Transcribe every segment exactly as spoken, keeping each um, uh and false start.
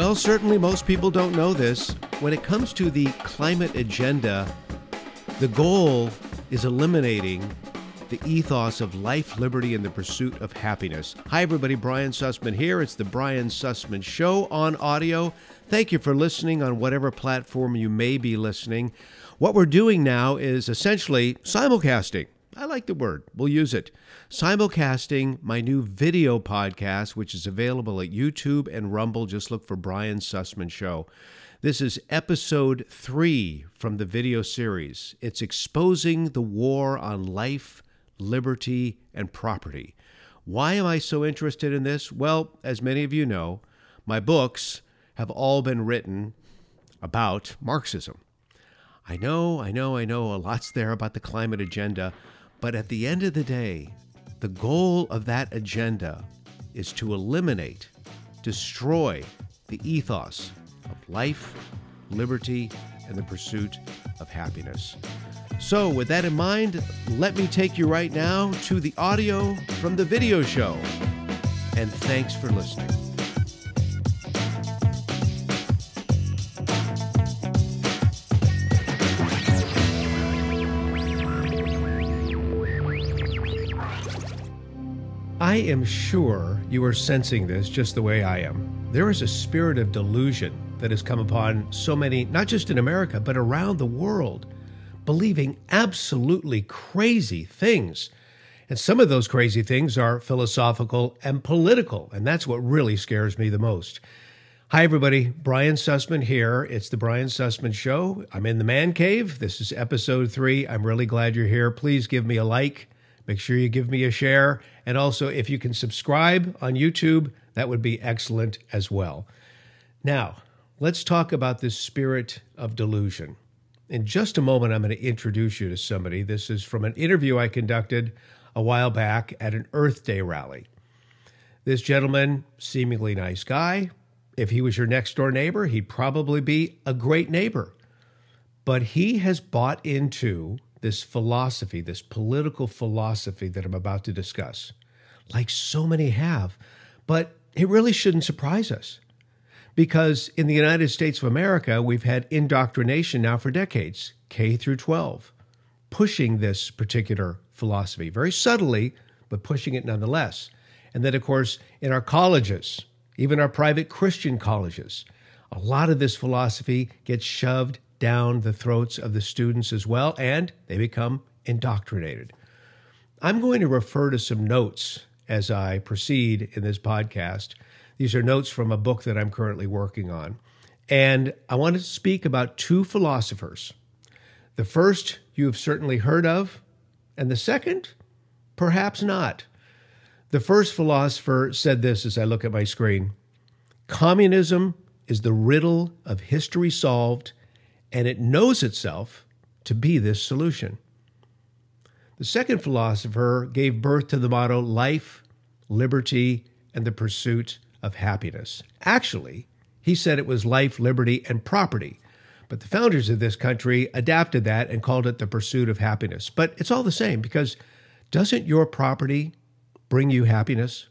Well, certainly most people don't know this. When it comes to the climate agenda, the goal is eliminating the ethos of life, liberty, and the pursuit of happiness. Hi, everybody. Brian Sussman here. It's the Brian Sussman Show on audio. Thank you for listening on whatever platform you may be listening. What we're doing now is essentially simulcasting. I like the word. We'll use it. Simulcasting my new video podcast, which is available at YouTube and Rumble. Just look for Brian Sussman Show. This is episode three from the video series. It's exposing the war on life, liberty, and property. Why am I so interested in this? Well, as many of you know, my books have all been written about Marxism. I know, I know, I know a lot's there about the climate agenda, but at the end of the day, the goal of that agenda is to eliminate, destroy the ethos of life, liberty, and the pursuit of happiness. So with that in mind, let me take you right now to the audio from the video show. And thanks for listening. I am sure you are sensing this just the way I am. There is a spirit of delusion that has come upon so many, not just in America, but around the world, believing absolutely crazy things. And some of those crazy things are philosophical and political, and that's what really scares me the most. Hi, everybody. Brian Sussman here. It's the Brian Sussman Show. I'm in the man cave. This is episode three. I'm really glad you're here. Please give me a like. Make sure you give me a share. And also, if you can subscribe on YouTube, that would be excellent as well. Now, let's talk about this spirit of delusion. In just a moment, I'm going to introduce you to somebody. This is from an interview I conducted a while back at an Earth Day rally. This gentleman, seemingly nice guy. If he was your next door neighbor, he'd probably be a great neighbor. But he has bought into this philosophy, this political philosophy that I'm about to discuss, like so many have. But it really shouldn't surprise us. Because in the United States of America, we've had indoctrination now for decades, K through twelve, pushing this particular philosophy, very subtly, but pushing it nonetheless. And then, of course, in our colleges, even our private Christian colleges, a lot of this philosophy gets shoved down the throats of the students as well, and they become indoctrinated. I'm going to refer to some notes as I proceed in this podcast. These are notes from a book that I'm currently working on. And I want to speak about two philosophers. The first you have certainly heard of, and the second, perhaps not. The first philosopher said this as I look at my screen: communism is the riddle of history solved, and it knows itself to be this solution. The second philosopher gave birth to the motto, life, liberty, and the pursuit of happiness. Actually, he said it was life, liberty, and property. But the founders of this country adapted that and called it the pursuit of happiness. But it's all the same, because doesn't your property bring you happiness?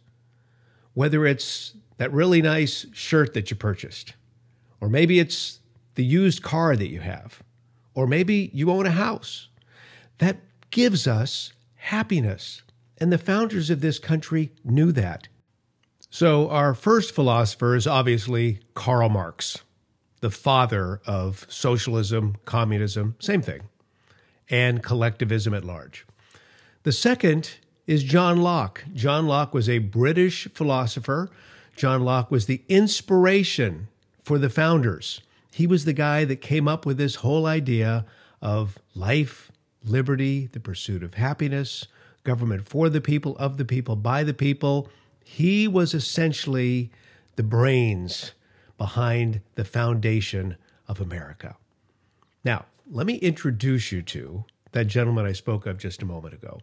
Whether it's that really nice shirt that you purchased, or maybe it's the used car that you have, or maybe you own a house, that gives us happiness. And the founders of this country knew that. So our first philosopher is obviously Karl Marx, the father of socialism, communism, same thing, and collectivism at large. The second is John Locke. John Locke was a British philosopher. John Locke was the inspiration for the founders. He was the guy that came up with this whole idea of life, liberty, the pursuit of happiness, government for the people, of the people, by the people. He was essentially the brains behind the foundation of America. Now, let me introduce you to that gentleman I spoke of just a moment ago.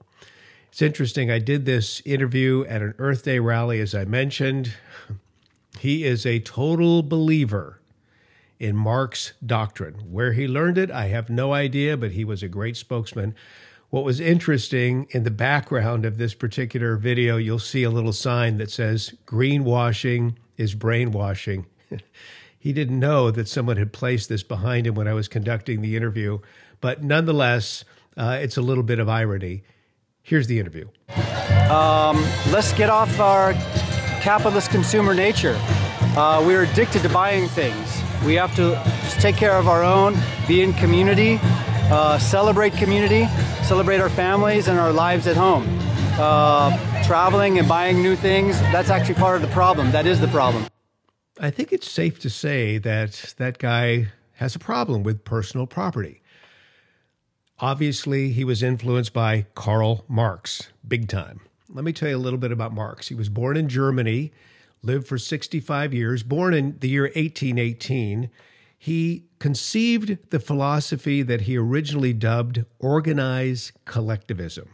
It's interesting. I did this interview at an Earth Day rally, as I mentioned. He is a total believer in Marx doctrine. Where he learned it, I have no idea, but he was a great spokesman. What was interesting, in the background of this particular video, you'll see a little sign that says, greenwashing is brainwashing. He didn't know that someone had placed this behind him when I was conducting the interview. But nonetheless, uh, it's a little bit of irony. Here's the interview. Um, let's get off our capitalist consumer nature. Uh, we're addicted to buying things. We have to just take care of our own, be in community, uh, celebrate community, celebrate our families and our lives at home. Uh, traveling and buying new things, that's actually part of the problem. That is the problem. I think it's safe to say that that guy has a problem with personal property. Obviously, he was influenced by Karl Marx, big time. Let me tell you a little bit about Marx. He was born in Germany, lived for sixty-five years, born in the year eighteen eighteen. He conceived the philosophy that he originally dubbed organized collectivism.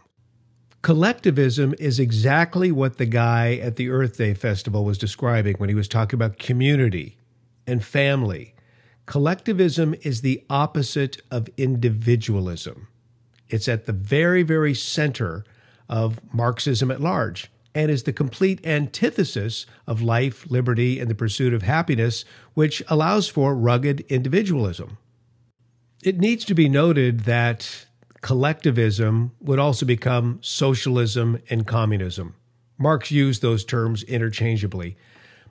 Collectivism is exactly what the guy at the Earth Day Festival was describing when he was talking about community and family. Collectivism is the opposite of individualism. It's at the very, very center of Marxism at large and is the complete antithesis of life, liberty, and the pursuit of happiness, which allows for rugged individualism. It needs to be noted that collectivism would also become socialism and communism. Marx used those terms interchangeably.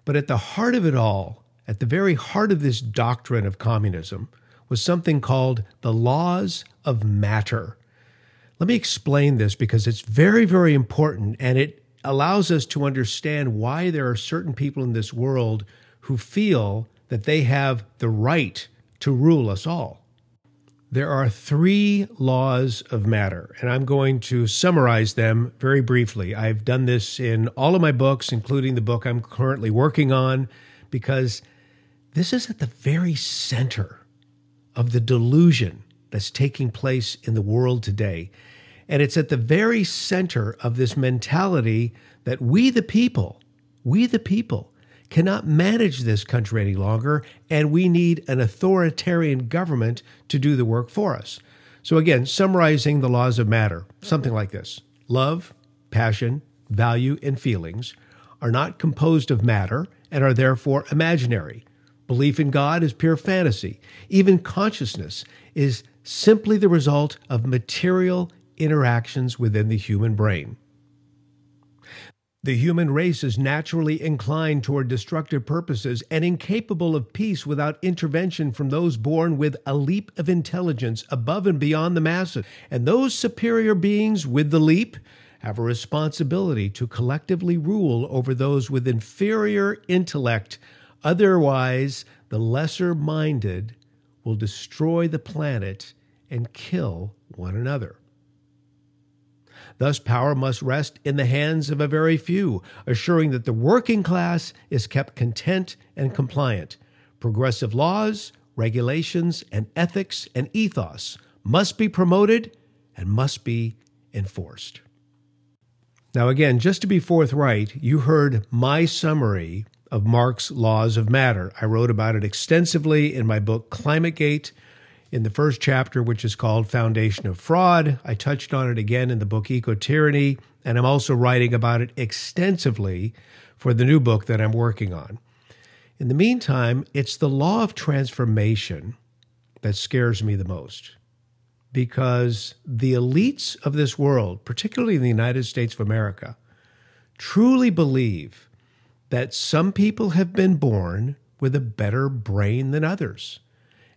But at the heart of it all, at the very heart of this doctrine of communism, was something called the laws of matter. Let me explain this because it's very, very important, and it allows us to understand why there are certain people in this world who feel that they have the right to rule us all. There are three laws of matter, and I'm going to summarize them very briefly. I've done this in all of my books, including the book I'm currently working on, because this is at the very center of the delusion that's taking place in the world today. And it's at the very center of this mentality that we the people, we the people, cannot manage this country any longer, and we need an authoritarian government to do the work for us. So again, summarizing the laws of matter, something like this. Love, passion, value, and feelings are not composed of matter and are therefore imaginary. Belief in God is pure fantasy. Even consciousness is simply the result of material interactions within the human brain. The human race is naturally inclined toward destructive purposes and incapable of peace without intervention from those born with a leap of intelligence above and beyond the masses. And those superior beings with the leap have a responsibility to collectively rule over those with inferior intellect. Otherwise, the lesser-minded will destroy the planet and kill one another. Thus, power must rest in the hands of a very few, assuring that the working class is kept content and compliant. Progressive laws, regulations, and ethics and ethos must be promoted and must be enforced. Now again, just to be forthright, you heard my summary of Marx's laws of matter. I wrote about it extensively in my book, Climategate. In the first chapter, which is called Foundation of Fraud, I touched on it again in the book Eco Tyranny, and I'm also writing about it extensively for the new book that I'm working on. In the meantime, it's the law of transformation that scares me the most, because the elites of this world, particularly in the United States of America, truly believe that some people have been born with a better brain than others.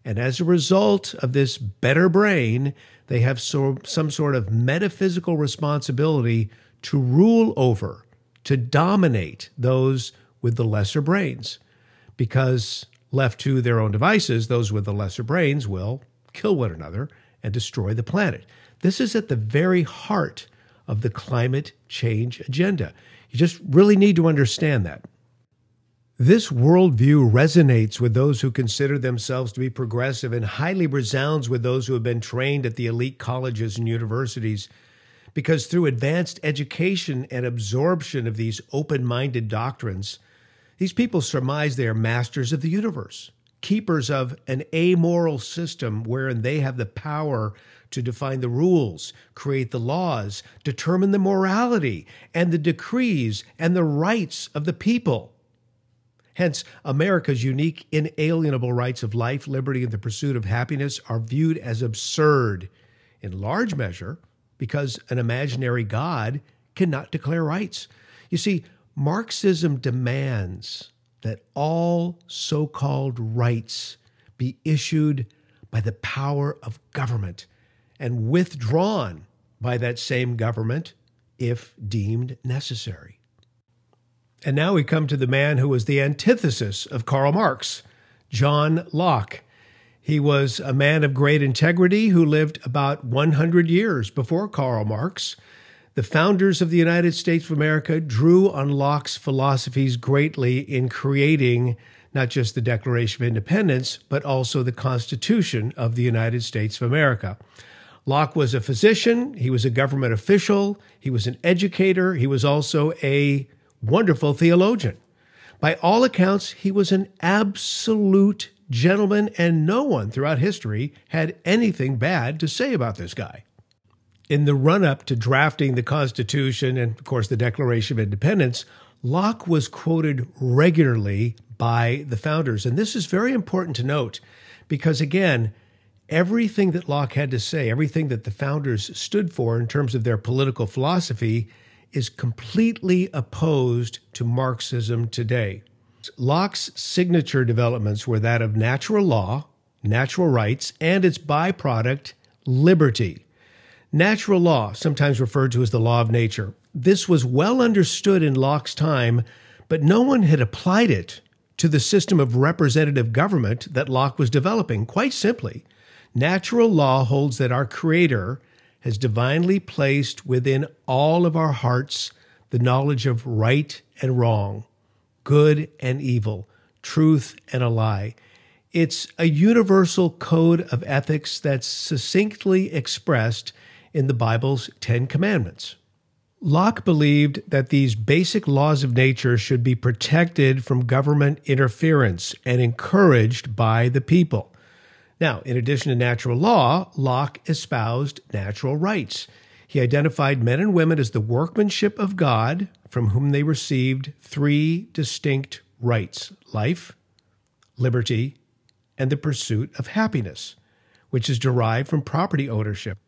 And as a result of this better brain, they have so, some sort of metaphysical responsibility to rule over, to dominate those with the lesser brains. Because left to their own devices, those with the lesser brains will kill one another and destroy the planet. This is at the very heart of the climate change agenda. You just really need to understand that. This worldview resonates with those who consider themselves to be progressive and highly resounds with those who have been trained at the elite colleges and universities, because through advanced education and absorption of these open-minded doctrines, these people surmise they are masters of the universe, keepers of an amoral system wherein they have the power to define the rules, create the laws, determine the morality and the decrees and the rights of the people. Hence, America's unique, inalienable rights of life, liberty, and the pursuit of happiness are viewed as absurd, in large measure, because an imaginary God cannot declare rights. You see, Marxism demands that all so-called rights be issued by the power of government and withdrawn by that same government if deemed necessary. And now we come to the man who was the antithesis of Karl Marx, John Locke. He was a man of great integrity who lived about one hundred years before Karl Marx. The founders of the United States of America drew on Locke's philosophies greatly in creating not just the Declaration of Independence, but also the Constitution of the United States of America. Locke was a physician, he was a government official, he was an educator, he was also a wonderful theologian. By all accounts, he was an absolute gentleman, and no one throughout history had anything bad to say about this guy. In the run-up to drafting the Constitution and, of course, the Declaration of Independence, Locke was quoted regularly by the founders. And this is very important to note because, again, everything that Locke had to say, everything that the founders stood for in terms of their political philosophy, is completely opposed to Marxism today. Locke's signature developments were that of natural law, natural rights, and its byproduct, liberty. Natural law, sometimes referred to as the law of nature. This was well understood in Locke's time, but no one had applied it to the system of representative government that Locke was developing. Quite simply, natural law holds that our Creator has divinely placed within all of our hearts the knowledge of right and wrong, good and evil, truth and a lie. It's a universal code of ethics that's succinctly expressed in the Bible's Ten Commandments. Locke believed that these basic laws of nature should be protected from government interference and encouraged by the people. Now, in addition to natural law, Locke espoused natural rights. He identified men and women as the workmanship of God, from whom they received three distinct rights: life, liberty, and the pursuit of happiness, which is derived from property ownership.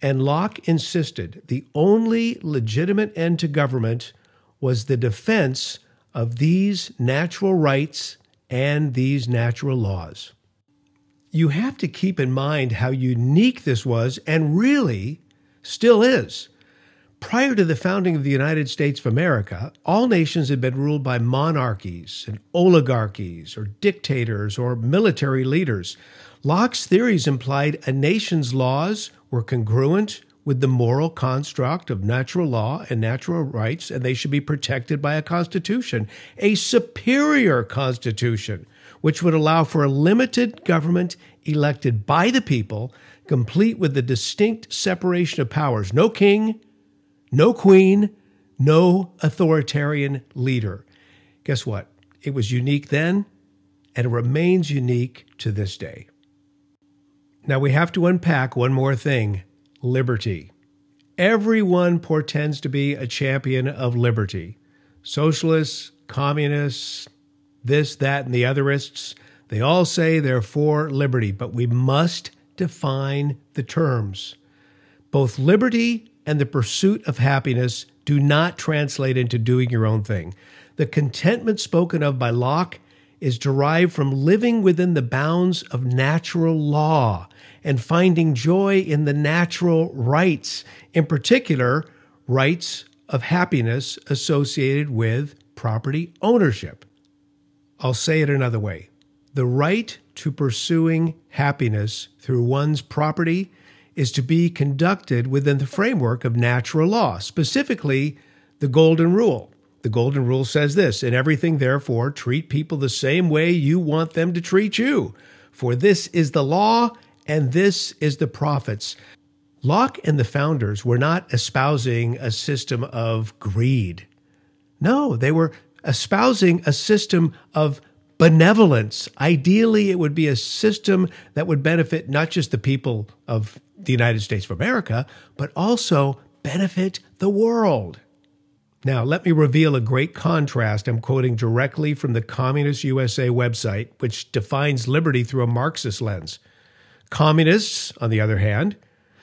And Locke insisted the only legitimate end to government was the defense of these natural rights and these natural laws. You have to keep in mind how unique this was and really still is. Prior to the founding of the United States of America, all nations had been ruled by monarchies and oligarchies or dictators or military leaders. Locke's theories implied a nation's laws were congruent with the moral construct of natural law and natural rights, and they should be protected by a constitution, a superior constitution, which would allow for a limited government elected by the people, complete with the distinct separation of powers. No king, no queen, no authoritarian leader. Guess what? It was unique then, and it remains unique to this day. Now we have to unpack one more thing: liberty. Everyone portends to be a champion of liberty. Socialists, communists, this, that, and the otherists, they all say they're for liberty, but we must define the terms. Both liberty and the pursuit of happiness do not translate into doing your own thing. The contentment spoken of by Locke is derived from living within the bounds of natural law and finding joy in the natural rights, in particular, rights of happiness associated with property ownership. I'll say it another way. The right to pursuing happiness through one's property is to be conducted within the framework of natural law, specifically the Golden Rule. The Golden Rule says this: in everything, therefore, treat people the same way you want them to treat you. For this is the law, and this is the prophets. Locke and the founders were not espousing a system of greed. No, they were espousing a system of benevolence. Ideally, it would be a system that would benefit not just the people of the United States of America, but also benefit the world. Now, let me reveal a great contrast. I'm quoting directly from the Communist U S A website, which defines liberty through a Marxist lens. Communists, on the other hand,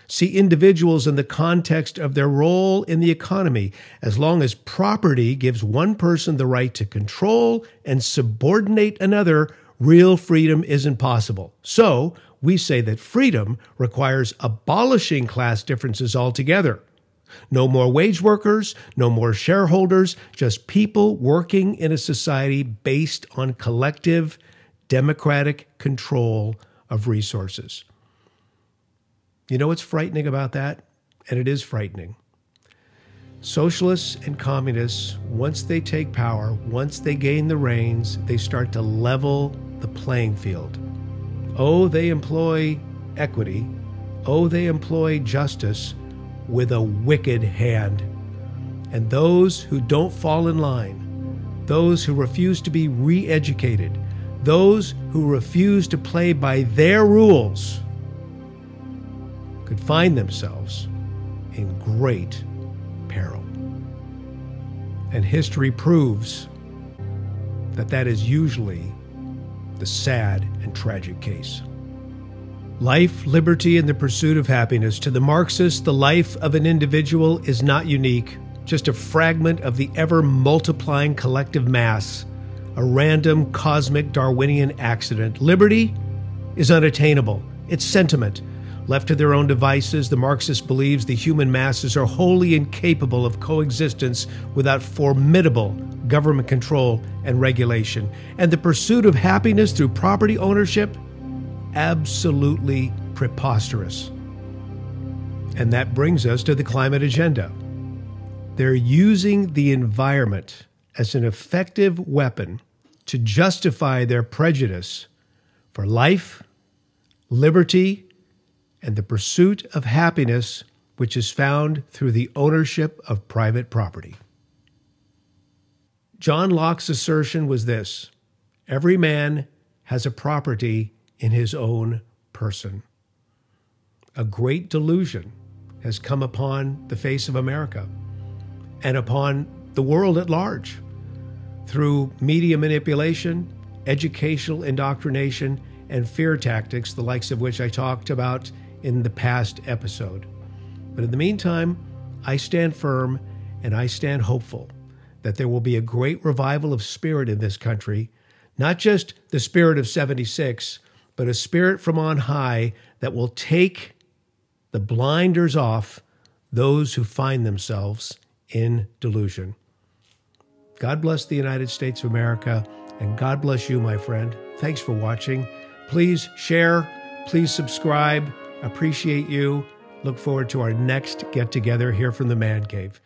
see individuals in the context of their role in the economy, as long as property gives one person the right to control and subordinate another, real freedom isn't possible. So, we say that freedom requires abolishing class differences altogether. No more wage workers, no more shareholders, just people working in a society based on collective democratic control of resources. You know what's frightening about that? And it is frightening. Socialists and communists, once they take power, once they gain the reins, they start to level the playing field. Oh, they employ equity. Oh, they employ justice with a wicked hand. And those who don't fall in line, those who refuse to be re-educated, those who refuse to play by their rules, could find themselves in great peril. And history proves that that is usually the sad and tragic case. Life, liberty, and the pursuit of happiness. To the Marxist, the life of an individual is not unique, just a fragment of the ever-multiplying collective mass, a random cosmic Darwinian accident. Liberty is unattainable. It's sentiment. Left to their own devices, the Marxist believes the human masses are wholly incapable of coexistence without formidable government control and regulation. And the pursuit of happiness through property ownership? Absolutely preposterous. And that brings us to the climate agenda. They're using the environment as an effective weapon to justify their prejudice for life, liberty, and the pursuit of happiness, which is found through the ownership of private property. John Locke's assertion was this: every man has a property in his own person. A great delusion has come upon the face of America and upon the world at large through media manipulation, educational indoctrination, and fear tactics, the likes of which I talked about in the past episode. But in the meantime, I stand firm and I stand hopeful that there will be a great revival of spirit in this country, not just the spirit of seventy-six, but a spirit from on high that will take the blinders off those who find themselves in delusion. God bless the United States of America, and God bless you, my friend. Thanks for watching. Please share. Please subscribe. Appreciate you. Look forward to our next get-together here from the Man Cave.